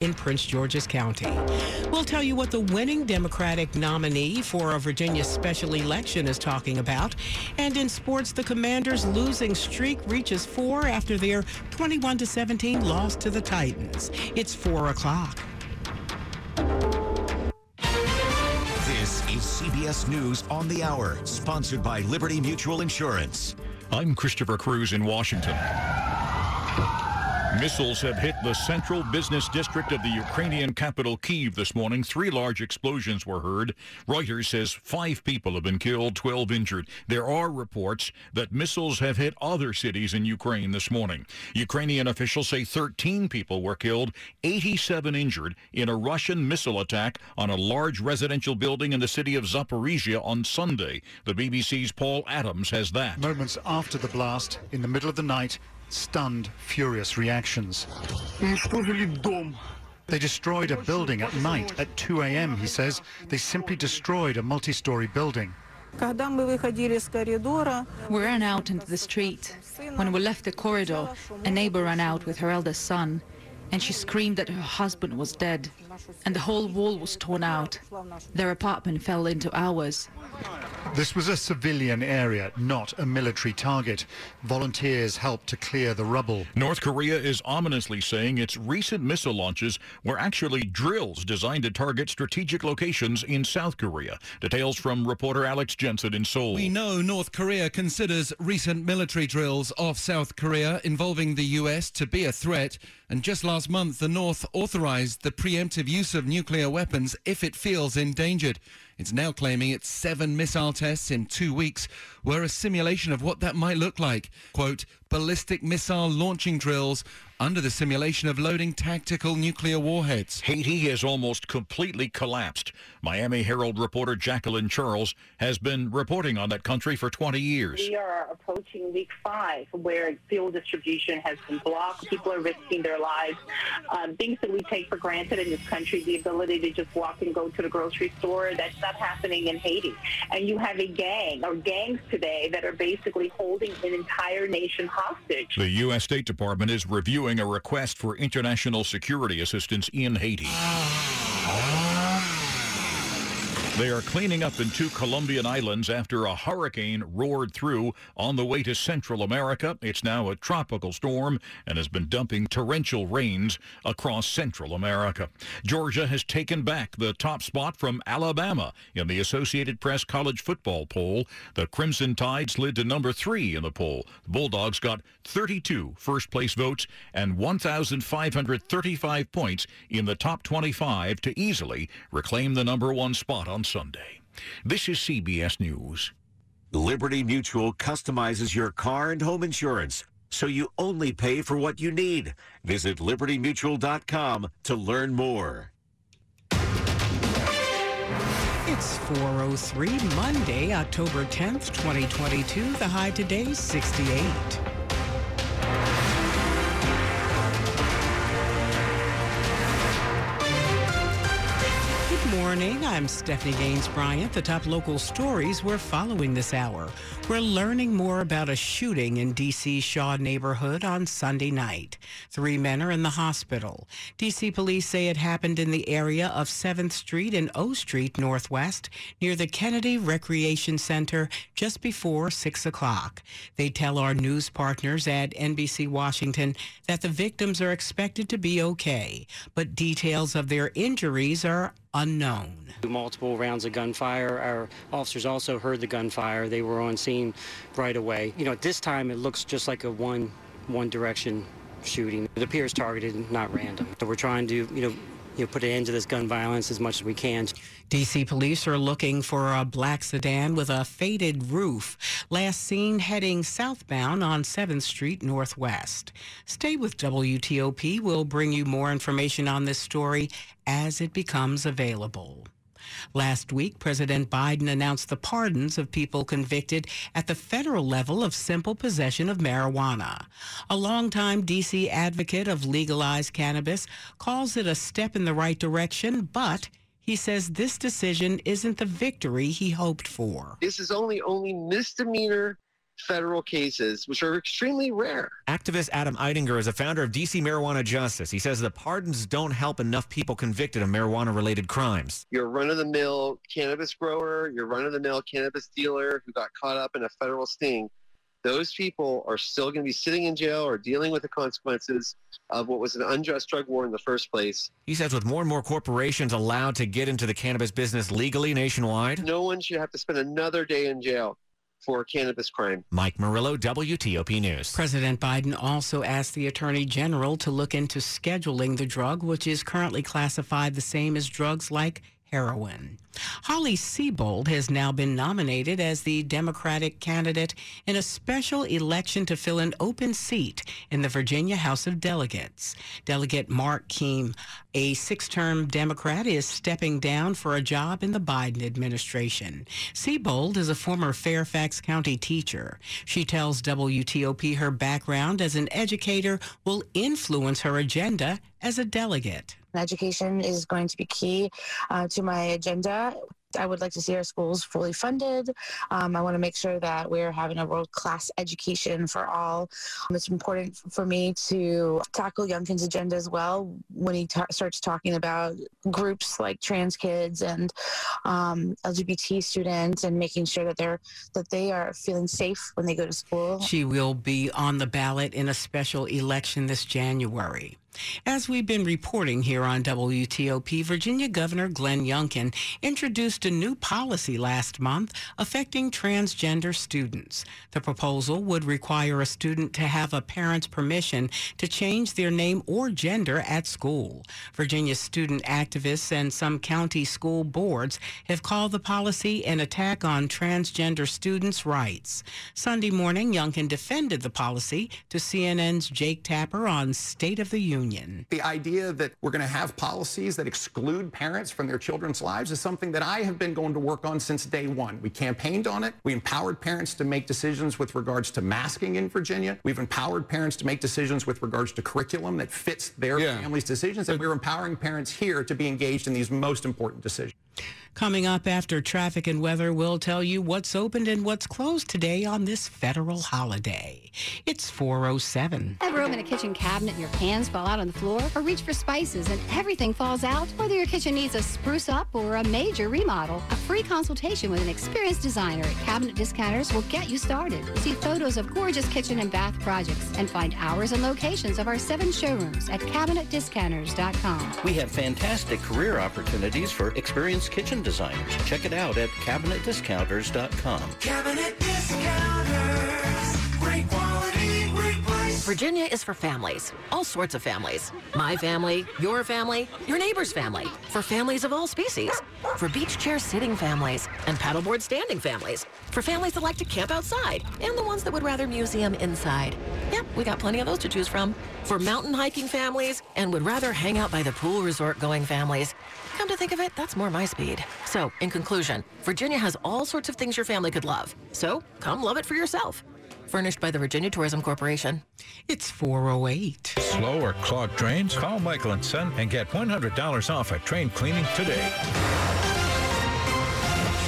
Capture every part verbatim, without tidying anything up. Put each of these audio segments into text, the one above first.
In Prince George's County, we'll tell you what the winning Democratic nominee for a Virginia special election is talking about. And in sports, the Commanders' losing streak reaches four after their twenty-one to seventeen loss to the Titans. It's four o'clock. This is C B S News on the Hour, sponsored by Liberty Mutual Insurance. I'm Christopher Cruz in Washington. Missiles have hit the central business district of the Ukrainian capital Kyiv this morning. Three large explosions were heard. Reuters says five people have been killed, twelve injured. There are reports that missiles have hit other cities in Ukraine this morning. Ukrainian officials say thirteen people were killed, eighty-seven injured in a Russian missile attack on a large residential building in the city of Zaporizhia on Sunday. The B B C's Paul Adams has that. Moments after the blast, in the middle of the night, stunned, furious reactions. They destroyed a building at night at two a.m., he says. They simply destroyed a multi-story building. We ran out into the street. When we left the corridor, a neighbor ran out with her eldest son, and she screamed that her husband was dead, and the whole wall was torn out. Their apartment fell into ours. This was a civilian area, not a military target. Volunteers helped to clear the rubble. North Korea is ominously saying its recent missile launches were actually drills designed to target strategic locations in South Korea. Details from reporter Alex Jensen in Seoul. We know North Korea considers recent military drills off South Korea involving the U S to be a threat. And just last month, the North authorized the preemptive use of nuclear weapons if it feels endangered. It's now claiming its seven missile tests in two weeks were a simulation of what that might look like. Quote, ballistic missile launching drills under the simulation of loading tactical nuclear warheads. Haiti has almost completely collapsed. Miami Herald reporter Jacqueline Charles has been reporting on that country for twenty years. We are approaching week five where fuel distribution has been blocked. People are risking their lives. Um, things that we take for granted in this country, the ability to just walk and go to the grocery store, that's not happening in Haiti. And you have a gang or gangs today that are basically holding an entire nation hostage. The U S State Department is reviewing a request for international security assistance in Haiti. They are cleaning up in two Colombian islands after a hurricane roared through on the way to Central America. It's now a tropical storm and has been dumping torrential rains across Central America. Georgia has taken back the top spot from Alabama in the Associated Press college football poll. The Crimson Tide slid to number three in the poll. The Bulldogs got thirty-two first-place votes and one thousand five hundred thirty-five points in the top twenty-five to easily reclaim the number one spot on Sunday. This is C B S News. Liberty Mutual customizes your car and home insurance so you only pay for what you need. Visit liberty mutual dot com to learn more. It's four oh three, Monday, October tenth, twenty twenty-two. The high today, sixty-eight. Good morning. I'm Stephanie Gaines Bryant. The top local stories we're following this hour. We're learning more about a shooting in D C's Shaw neighborhood on Sunday night. Three men are in the hospital. D C police say it happened in the area of seventh street and O Street Northwest near the Kennedy Recreation Center just before six o'clock. They tell our news partners at N B C Washington that the victims are expected to be okay, but details of their injuries are unknown. Multiple rounds of gunfire. Our officers also heard the gunfire. They were on scene right away. You know, at this time, it looks just like a one, one direction shooting. It appears targeted, not random. So we're trying to, you know, you know, put an end to this gun violence as much as we can. D C police are looking for a black sedan with a faded roof, last seen heading southbound on seventh street Northwest. Stay with W T O P. We'll bring you more information on this story as it becomes available. Last week, President Biden announced the pardons of people convicted at the federal level of simple possession of marijuana. A longtime D C advocate of legalized cannabis calls it a step in the right direction, but he says this decision isn't the victory he hoped for. This is only, only misdemeanor federal cases, which are extremely rare. Activist Adam Eidinger is a founder of D C Marijuana Justice. He says the pardons don't help enough people convicted of marijuana-related crimes. Your run-of-the-mill cannabis grower, your run-of-the-mill cannabis dealer who got caught up in a federal sting, those people are still going to be sitting in jail or dealing with the consequences of what was an unjust drug war in the first place. He says with more and more corporations allowed to get into the cannabis business legally nationwide, no one should have to spend another day in jail for cannabis crime. Mike Murillo, W T O P News. President Biden also asked the Attorney General to look into scheduling the drug, which is currently classified the same as drugs like heroin. Holly Siebold has now been nominated as the Democratic candidate in a special election to fill an open seat in the Virginia House of Delegates. Delegate Mark Keim, a six-term Democrat, is stepping down for a job in the Biden administration. Siebold is a former Fairfax County teacher. She tells W T O P her background as an educator will influence her agenda as a delegate. Education is going to be key uh, to my agenda. I would like to see our schools fully funded. Um, I want to make sure that we're having a world-class education for all. Um, it's important for me to tackle Youngkin's agenda as well when he ta- starts talking about groups like trans kids and um, L G B T students and making sure that they're that they are feeling safe when they go to school. She will be on the ballot in a special election this January. As we've been reporting here on W T O P, Virginia Governor Glenn Youngkin introduced a new policy last month affecting transgender students. The proposal would require a student to have a parent's permission to change their name or gender at school. Virginia student activists and some county school boards have called the policy an attack on transgender students' rights. Sunday morning, Youngkin defended the policy to C N N's Jake Tapper on State of the Union. The idea that we're going to have policies that exclude parents from their children's lives is something that I have been going to work on since day one. We campaigned on it. We empowered parents to make decisions with regards to masking in Virginia. We've empowered parents to make decisions with regards to curriculum that fits their yeah. family's decisions. And we're empowering parents here to be engaged in these most important decisions. Coming up after traffic and weather, we'll tell you what's opened and what's closed today on this federal holiday. It's four oh seven. Have room in a kitchen cabinet and your pans fall out on the floor, or reach for spices and everything falls out? Whether your kitchen needs a spruce up or a major remodel, a free consultation with an experienced designer at Cabinet Discounters will get you started. See photos of gorgeous kitchen and bath projects and find hours and locations of our seven showrooms at cabinet discounters dot com. We have fantastic career opportunities for experienced kitchen designers. Check it out at cabinet discounters dot com. Cabinet Discounters. Great quality, great price. Virginia is for families. All sorts of families. My family, your family, your neighbor's family. For families of all species. For beach chair sitting families and paddleboard standing families. For families that like to camp outside and the ones that would rather museum inside. Yep, we got plenty of those to choose from. For mountain hiking families and would rather hang out by the pool resort going families. Come to think of it, that's more my speed. So, in conclusion, Virginia has all sorts of things your family could love. So, come love it for yourself. Furnished by the Virginia Tourism Corporation. It's four oh eight. Slow or clogged drains? Call Michael and Son and get one hundred dollars off at drain cleaning today.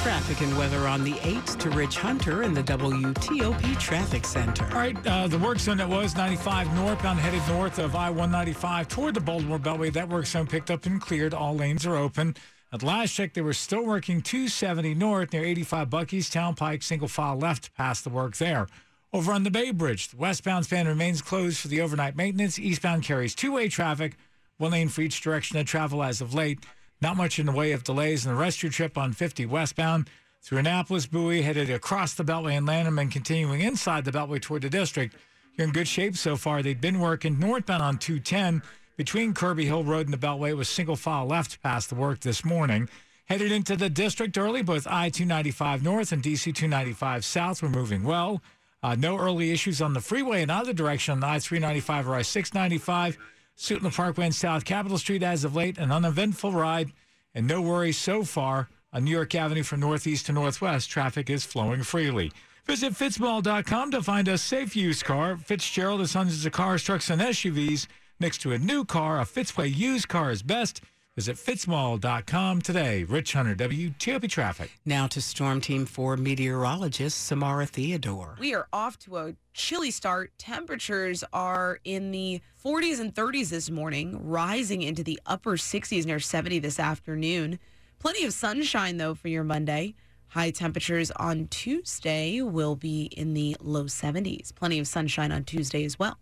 Traffic and weather on the eights to Rich Hunter in the W T O P Traffic Center. All right, uh, the work zone that was ninety-five northbound headed north of I one ninety-five toward the Baltimore Beltway. That work zone picked up and cleared. All lanes are open. At last check, they were still working two seventy north near eighty-five Buc-ee's Town Pike, single file left past the work there. Over on the Bay Bridge, the westbound span remains closed for the overnight maintenance. Eastbound carries two-way traffic, one lane for each direction of travel as of late. Not much in the way of delays, and the rest of your trip on fifty westbound through Annapolis, Bowie, headed across the Beltway and Lanham and continuing inside the Beltway toward the district. You're in good shape so far. They've been working northbound on two ten between Kirby Hill Road and the Beltway with single file left past the work this morning. Headed into the district early, both I two ninety-five north and D C two ninety-five south were moving well. Uh, no early issues on the freeway in either direction on I three ninety-five or I six ninety-five. Suitland Parkway and South Capitol Street as of late, an uneventful ride and no worries so far. On New York Avenue from northeast to northwest, traffic is flowing freely. Visit Fitz Mall dot com to find a safe used car. Fitzgerald has hundreds of cars, trucks, and S U Vs. Next to a new car, a Fitzway used car is best. Visit Fitz Mall dot com today. Rich Hunter, W T O P Traffic. Now to Storm Team four meteorologist Samara Theodore. We are off to a chilly start. Temperatures are in the forties and thirties this morning, rising into the upper sixties near seventy this afternoon. Plenty of sunshine, though, for your Monday. High temperatures on Tuesday will be in the low seventies. Plenty of sunshine on Tuesday as well.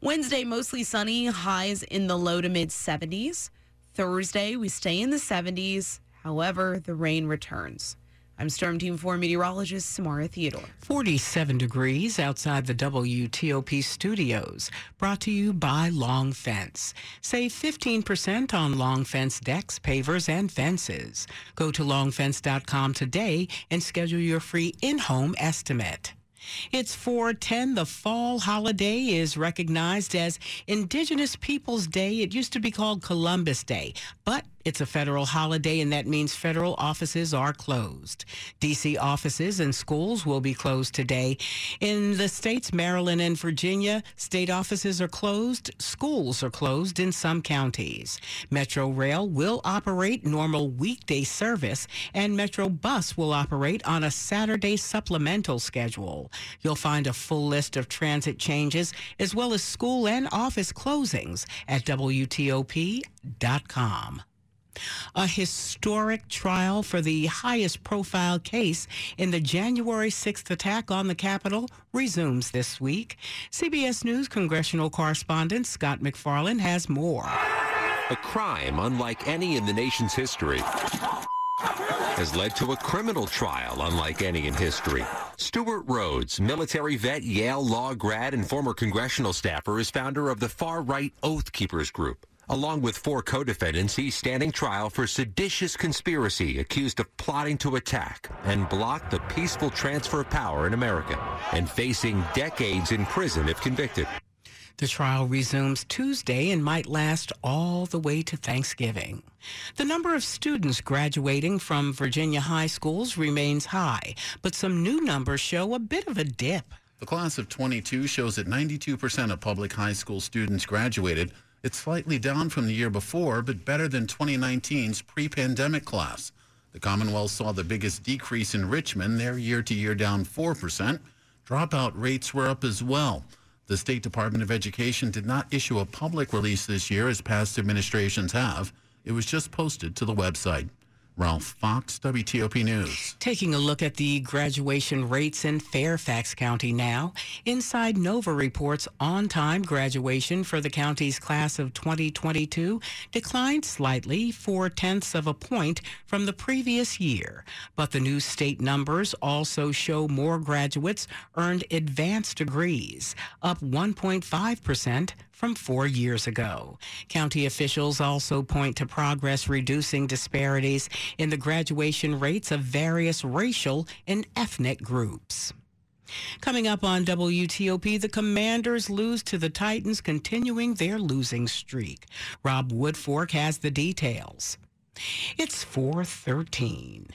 Wednesday, mostly sunny, highs in the low to mid seventies. Thursday, we stay in the seventies. However, the rain returns. I'm Storm Team four meteorologist Samara Theodore. forty-seven degrees outside the W T O P studios. Brought to you by Long Fence. Save fifteen percent on Long Fence decks, pavers, and fences. Go to long fence dot com today and schedule your free in-home estimate. It's four ten. The fall holiday is recognized as Indigenous Peoples Day. It used to be called Columbus Day, but it's a federal holiday, and that means federal offices are closed. D C offices and schools will be closed today. In the states, Maryland and Virginia, state offices are closed. Schools are closed in some counties. Metro Rail will operate normal weekday service, and Metro Bus will operate on a Saturday supplemental schedule. You'll find a full list of transit changes, as well as school and office closings, at W T O P dot com. A historic trial for the highest-profile case in the January sixth attack on the Capitol resumes this week. C B S News congressional correspondent Scott McFarland has more. A crime unlike any in the nation's history has led to a criminal trial unlike any in history. Stuart Rhodes, military vet, Yale law grad, and former congressional staffer, is founder of the far-right Oath Keepers group. Along with four co-defendants, he's standing trial for seditious conspiracy, accused of plotting to attack and block the peaceful transfer of power in America, and facing decades in prison if convicted. The trial resumes Tuesday and might last all the way to Thanksgiving. The number of students graduating from Virginia high schools remains high, but some new numbers show a bit of a dip. The class of twenty-two shows that ninety-two percent of public high school students graduated. It's slightly down from the year before, but better than twenty nineteen's pre-pandemic class. The Commonwealth saw the biggest decrease in Richmond, their year-to-year down four percent. Dropout rates were up as well. The State Department of Education did not issue a public release this year, as past administrations have. It was just posted to the website. Ralph Fox, W T O P News. Taking a look at the graduation rates in Fairfax County now. Inside Nova reports on-time graduation for the county's class of twenty twenty-two declined slightly, four-tenths of a point from the previous year. But the new state numbers also show more graduates earned advanced degrees, up one point five percent. from four years ago. County officials also point to progress reducing disparities in the graduation rates of various racial and ethnic groups. Coming up on W T O P, the Commanders lose to the Titans, continuing their losing streak. Rob Woodfork has the details. It's four thirteen.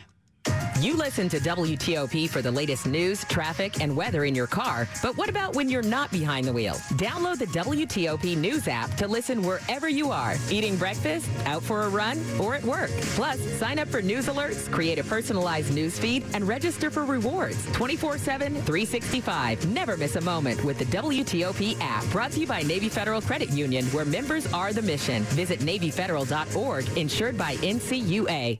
You listen to W T O P for the latest news, traffic, and weather in your car. But what about when you're not behind the wheel? Download the W T O P News app to listen wherever you are, eating breakfast, out for a run, or at work. Plus, sign up for news alerts, create a personalized news feed, and register for rewards. twenty-four seven, three sixty-five. Never miss a moment with the W T O P app. Brought to you by Navy Federal Credit Union, where members are the mission. Visit navy federal dot org, insured by N C U A.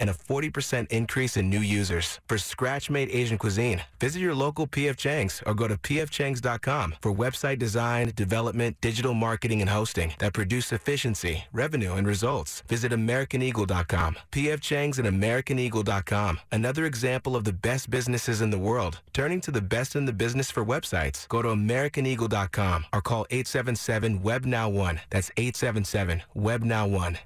and a forty percent increase in new users. For scratch-made Asian cuisine, visit your local P F Chang's or go to P F Chang's dot com for website design, development, digital marketing, and hosting that produce efficiency, revenue, and results. Visit American Eagle dot com. P F Chang's and American Eagle dot com. Another example of the best businesses in the world turning to the best in the business for websites. Go to American Eagle dot com or call eight seven seven W E B N O W one. That's eight seven seven W E B N O W one.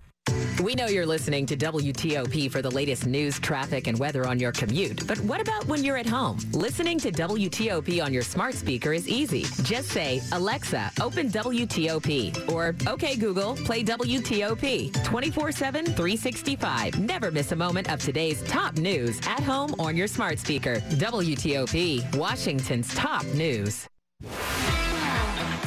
We know you're listening to W T O P for the latest news, traffic, and weather on your commute. But what about when you're at home? Listening to W T O P on your smart speaker is easy. Just say, Alexa, open W T O P. Or, okay, Google, play W T O P. twenty-four seven, three sixty-five. Never miss a moment of today's top news at home on your smart speaker. W T O P, Washington's top news.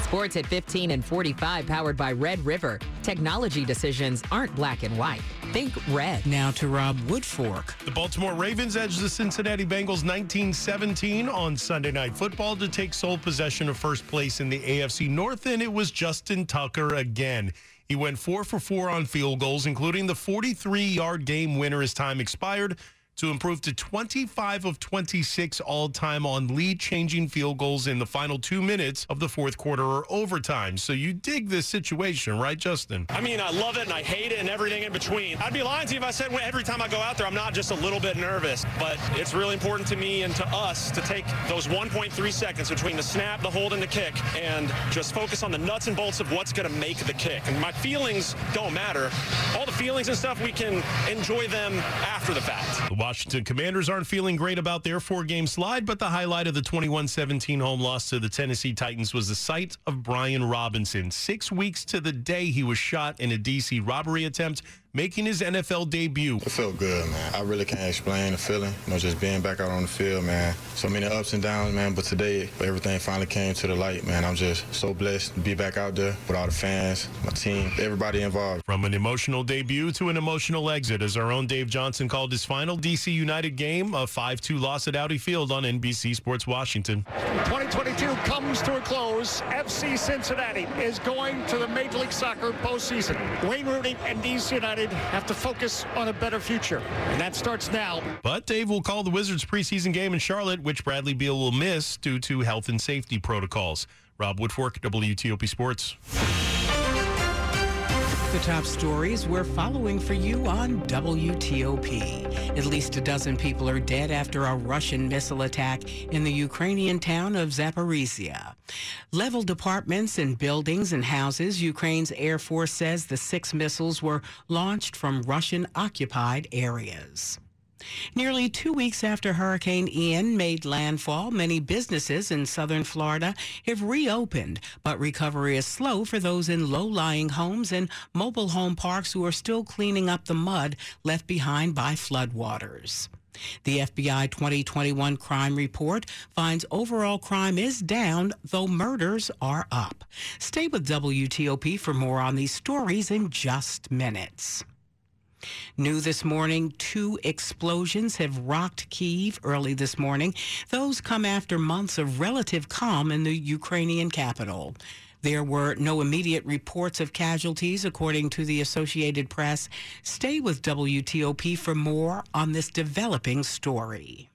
Sports at fifteen and forty-five, powered by Red River. Technology decisions aren't black and white. Think red. Now to Rob Woodfork. The Baltimore Ravens edged the Cincinnati Bengals nineteen seventeen on Sunday Night Football to take sole possession of first place in the A F C North, and it was Justin Tucker again. He went four for four on field goals, including the forty-three yard game winner as time expired, to improve to twenty-five of twenty-six all-time on lead-changing field goals in the final two minutes of the fourth quarter or overtime. So you dig this situation, right, Justin? I mean, I love it, and I hate it, and everything in between. I'd be lying to you if I said every time I go out there I'm not just a little bit nervous, but it's really important to me and to us to take those one point three seconds between the snap, the hold, and the kick, and just focus on the nuts and bolts of what's going to make the kick. And my feelings don't matter. All the feelings and stuff, we can enjoy them after the fact. Washington Commanders aren't feeling great about their four game slide, but the highlight of the twenty-one seventeen home loss to the Tennessee Titans was the sight of Brian Robinson. Six weeks to the day he was shot in a D C robbery attempt, making his N F L debut. It felt good, man. I really can't explain the feeling, you know, just being back out on the field, man. So many ups and downs, man, but today everything finally came to the light, man. I'm just so blessed to be back out there with all the fans, my team, everybody involved. From an emotional debut to an emotional exit, as our own Dave Johnson called his final D C United game, a five two loss at Audi Field on N B C Sports Washington. twenty twenty-two comes to a close. F C Cincinnati is going to the Major League Soccer postseason. Wayne Rooney and D C United have to focus on a better future, and that starts now. But Dave will call the Wizards preseason game in Charlotte, which Bradley Beal will miss due to health and safety protocols. Rob Woodfork, W T O P Sports. The top stories we're following for you on W T O P. At least a dozen people are dead after a Russian missile attack in the Ukrainian town of Zaporizhia. Leveled apartments and buildings and houses. Ukraine's Air Force says the six missiles were launched from Russian-occupied areas. Nearly two weeks after Hurricane Ian made landfall, many businesses in southern Florida have reopened, but recovery is slow for those in low-lying homes and mobile home parks who are still cleaning up the mud left behind by floodwaters. The F B I twenty twenty-one crime report finds overall crime is down, though murders are up. Stay with W T O P for more on these stories in just minutes. New this morning, two explosions have rocked Kyiv early this morning. Those come after months of relative calm in the Ukrainian capital. There were no immediate reports of casualties, according to the Associated Press. Stay with W T O P for more on this developing story.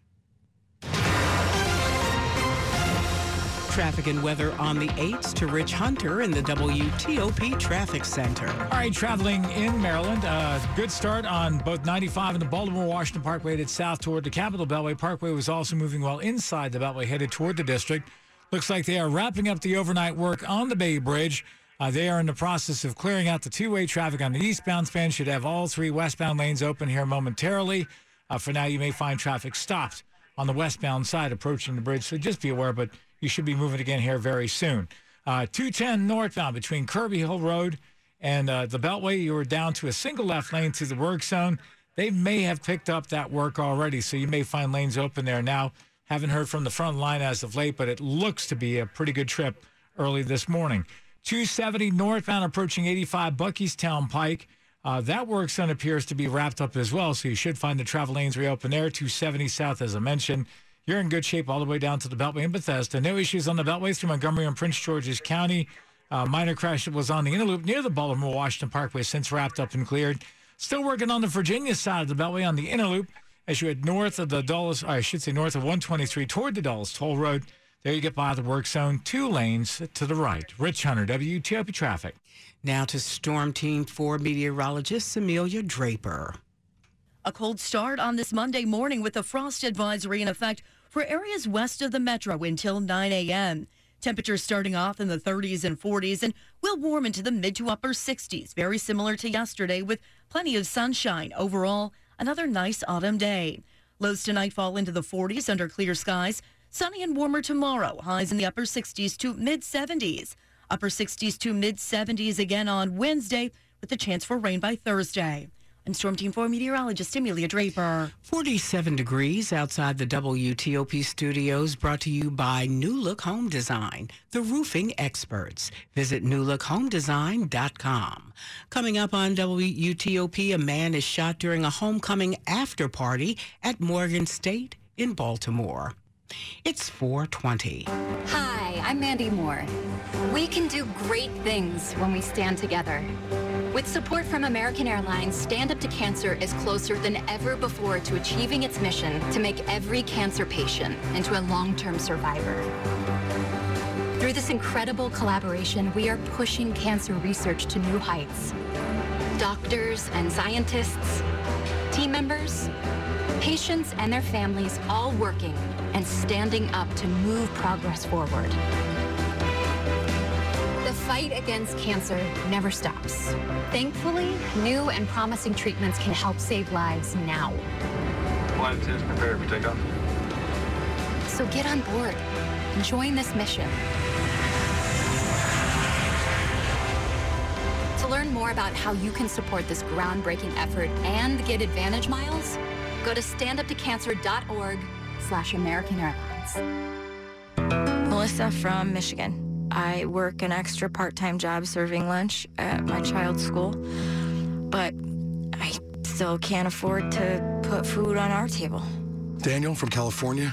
Traffic and weather on the eights to Rich Hunter in the W T O P Traffic Center. All right, traveling in Maryland, uh, good start on both ninety-five and the Baltimore-Washington Parkway headed south toward the Capitol Beltway. Parkway was also moving well inside the Beltway headed toward the district. Looks like they are wrapping up the overnight work on the Bay Bridge. Uh, they are in the process of clearing out the two-way traffic on the eastbound span. Should have all three westbound lanes open here momentarily. Uh, for now, you may find traffic stopped on the westbound side approaching the bridge, so just be aware, but you should be moving again here very soon. Uh, two ten northbound between Kirby Hill Road and uh, the Beltway, you are down to a single left lane through the work zone. They may have picked up that work already, so you may find lanes open there now. Haven't heard from the front line as of late, but it looks to be a pretty good trip early this morning. two seventy northbound approaching eighty-five Buckystown Pike. Uh, that work zone appears to be wrapped up as well, so you should find the travel lanes reopen there. two seventy south, as I mentioned. You're in good shape all the way down to the Beltway in Bethesda. No issues on the Beltway through Montgomery and Prince George's County. Uh, minor crash that was on the Interloop near the Baltimore-Washington Parkway since wrapped up and cleared. Still working on the Virginia side of the Beltway on the Interloop as you head north of the Dulles, I should say north of one twenty-three toward the Dulles Toll Road. There you get by the work zone, two lanes to the right. Rich Hunter, W T O P Traffic. Now to Storm Team four meteorologist Amelia Draper. A cold start on this Monday morning with a frost advisory in effect for areas west of the metro until nine a.m. Temperatures starting off in the thirties and forties and will warm into the mid to upper sixties, very similar to yesterday with plenty of sunshine. Overall, another nice autumn day. Lows tonight fall into the forties under clear skies. Sunny and warmer tomorrow, highs in the upper sixties to mid-seventies. Upper sixties to mid-seventies again on Wednesday with a chance for rain by Thursday. I'm Storm Team four meteorologist Amelia Draper. forty-seven degrees outside the W T O P studios, brought to you by New Look Home Design, the roofing experts. Visit new look home design dot com. Coming up on W T O P, a man is shot during a homecoming after party at Morgan State in Baltimore. It's four twenty. Hi, I'm Mandy Moore. We can do great things when we stand together. With support from American Airlines, Stand Up to Cancer is closer than ever before to achieving its mission to make every cancer patient into a long-term survivor. Through this incredible collaboration, we are pushing cancer research to new heights. Doctors and scientists, team members, patients and their families all working and standing up to move progress forward. The fight against cancer never stops. Thankfully, new and promising treatments can help save lives now. Flight attendants prepared for takeoff. So get on board and join this mission. To learn more about how you can support this groundbreaking effort and get Advantage Miles, go to stand up to cancer dot org slash American Airlines. Melissa from Michigan. I work an extra part-time job serving lunch at my child's school, but I still can't afford to put food on our table. Daniel from California.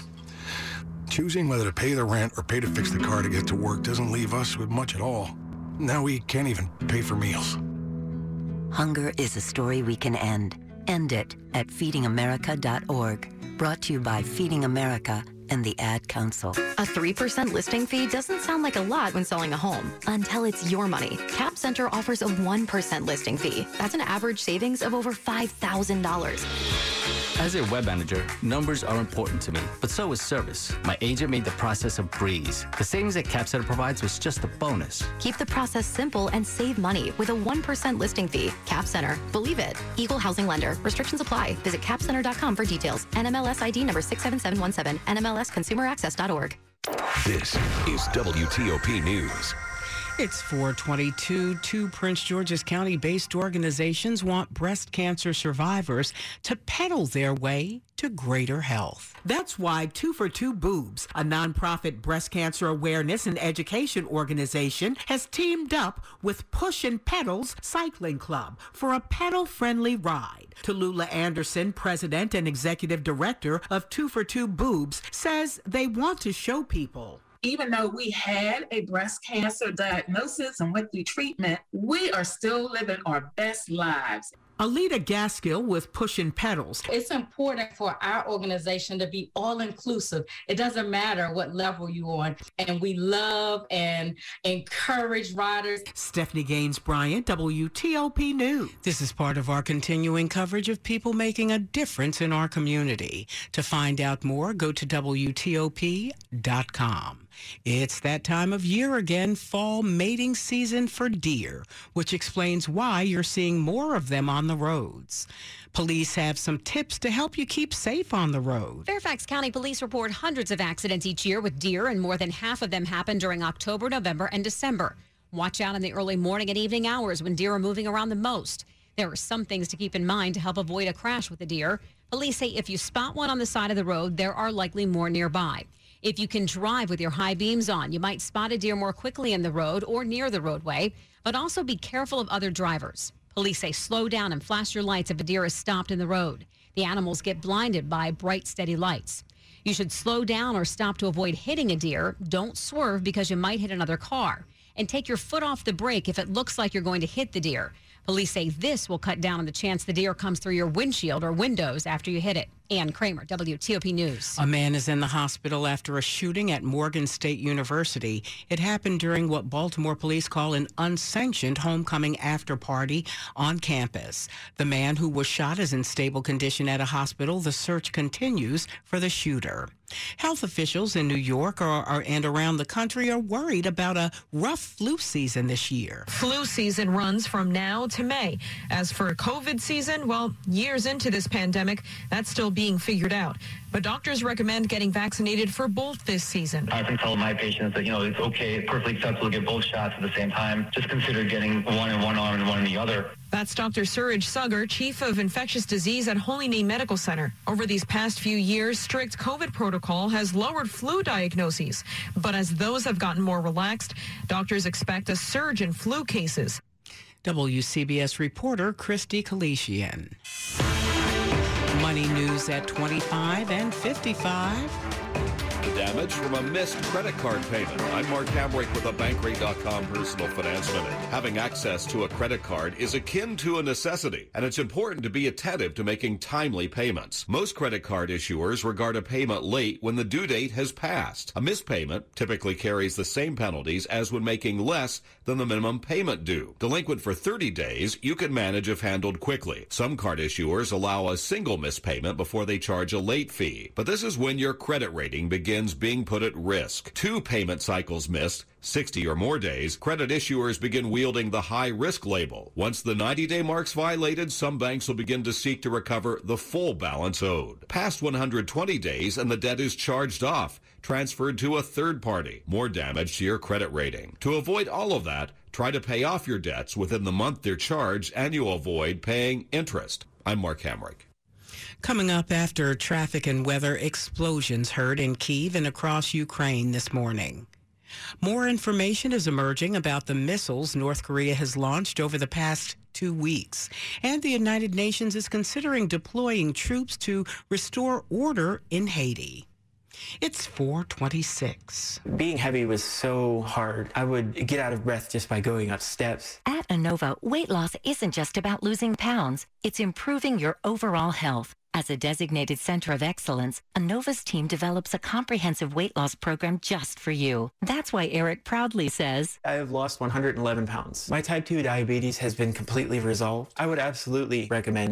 Choosing whether to pay the rent or pay to fix the car to get to work doesn't leave us with much at all. Now we can't even pay for meals. Hunger is a story we can end. End it at feeding america dot org. Brought to you by Feeding America and the Ad Council. A three percent listing fee doesn't sound like a lot when selling a home, until it's your money. Cap Center offers a one percent listing fee. That's an average savings of over five thousand dollars. As a web manager, numbers are important to me, but so is service. My agent made the process a breeze. The savings that Cap Center provides was just a bonus. Keep the process simple and save money with a one percent listing fee. Cap Center. Believe it. Equal housing lender. Restrictions apply. Visit cap center dot com for details. N M L S I D number six seven seven one seven. N M L S consumer access dot org. This is W T O P News. It's four twenty-two. Two Prince George's County-based organizations want breast cancer survivors to pedal their way to greater health. That's why Two for Two Boobs, a nonprofit breast cancer awareness and education organization, has teamed up with Push and Pedals Cycling Club for a pedal-friendly ride. Tallulah Anderson, president and executive director of Two for Two Boobs, says they want to show people, even though we had a breast cancer diagnosis and went through treatment, we are still living our best lives. Alita Gaskill with Push and Pedals. It's important for our organization to be all-inclusive. It doesn't matter what level you're on, and we love and encourage riders. Stephanie Gaines Bryant, W T O P News. This is part of our continuing coverage of people making a difference in our community. To find out more, go to W T O P dot com. It's that time of year again, fall mating season for deer, which explains why you're seeing more of them on the roads. Police have some tips to help you keep safe on the road. Fairfax County police report hundreds of accidents each year with deer, and more than half of them happen during October, November, and December. Watch out in the early morning and evening hours when deer are moving around the most. There are some things to keep in mind to help avoid a crash with a deer. Police say if you spot one on the side of the road, there are likely more nearby. If you can drive with your high beams on, you might spot a deer more quickly in the road or near the roadway, but also be careful of other drivers. Police say slow down and flash your lights if a deer is stopped in the road. The animals get blinded by bright, steady lights. You should slow down or stop to avoid hitting a deer. Don't swerve because you might hit another car. And take your foot off the brake if it looks like you're going to hit the deer. Police say this will cut down on the chance the deer comes through your windshield or windows after you hit it. Ann Kramer, W T O P News. A man is in the hospital after a shooting at Morgan State University. It happened during what Baltimore police call an unsanctioned homecoming after party on campus. The man who was shot is in stable condition at a hospital. The search continues for the shooter. Health officials in New York are, are, and around the country are worried about a rough flu season this year. Flu season runs from now to May. As for COVID season, well, years into this pandemic, that's still being figured out. But doctors recommend getting vaccinated for both this season. I can tell my patients that, you know, it's okay, it's perfectly acceptable to get both shots at the same time. Just consider getting one in one arm and one in the other. That's Doctor Suraj Sugar, Chief of Infectious Disease at Holy Name Medical Center. Over these past few years, strict COVID protocol has lowered flu diagnoses. But as those have gotten more relaxed, doctors expect a surge in flu cases. W C B S reporter Christy Kalishian. Money news at twenty-five and fifty-five. The damage from a missed credit card payment. I'm Mark Hamrick with a Bankrate dot com personal finance minute. Having access to a credit card is akin to a necessity, and it's important to be attentive to making timely payments. Most credit card issuers regard a payment late when the due date has passed. A missed payment typically carries the same penalties as when making less than the minimum payment due. Delinquent for thirty days, you can manage if handled quickly. Some card issuers allow a single missed payment before they charge a late fee, but this is when your credit rating begins. begins being put at risk. Two payment cycles missed, sixty or more days, credit issuers begin wielding the high risk label. Once the ninety-day mark's violated, some banks will begin to seek to recover the full balance owed. Past one hundred twenty days and the debt is charged off, transferred to a third party. More damage to your credit rating. To avoid all of that, try to pay off your debts within the month they're charged and you'll avoid paying interest. I'm Mark Hamrick. Coming up after traffic and weather, explosions heard in Kyiv and across Ukraine this morning. More information is emerging about the missiles North Korea has launched over the past two weeks. And the United Nations is considering deploying troops to restore order in Haiti. It's four twenty-six. Being heavy was so hard. I would get out of breath just by going up steps. At Inova, weight loss isn't just about losing pounds. It's improving your overall health. As a designated center of excellence, Innova's team develops a comprehensive weight loss program just for you. That's why Eric proudly says, I have lost one hundred eleven pounds. My type two diabetes has been completely resolved. I would absolutely recommend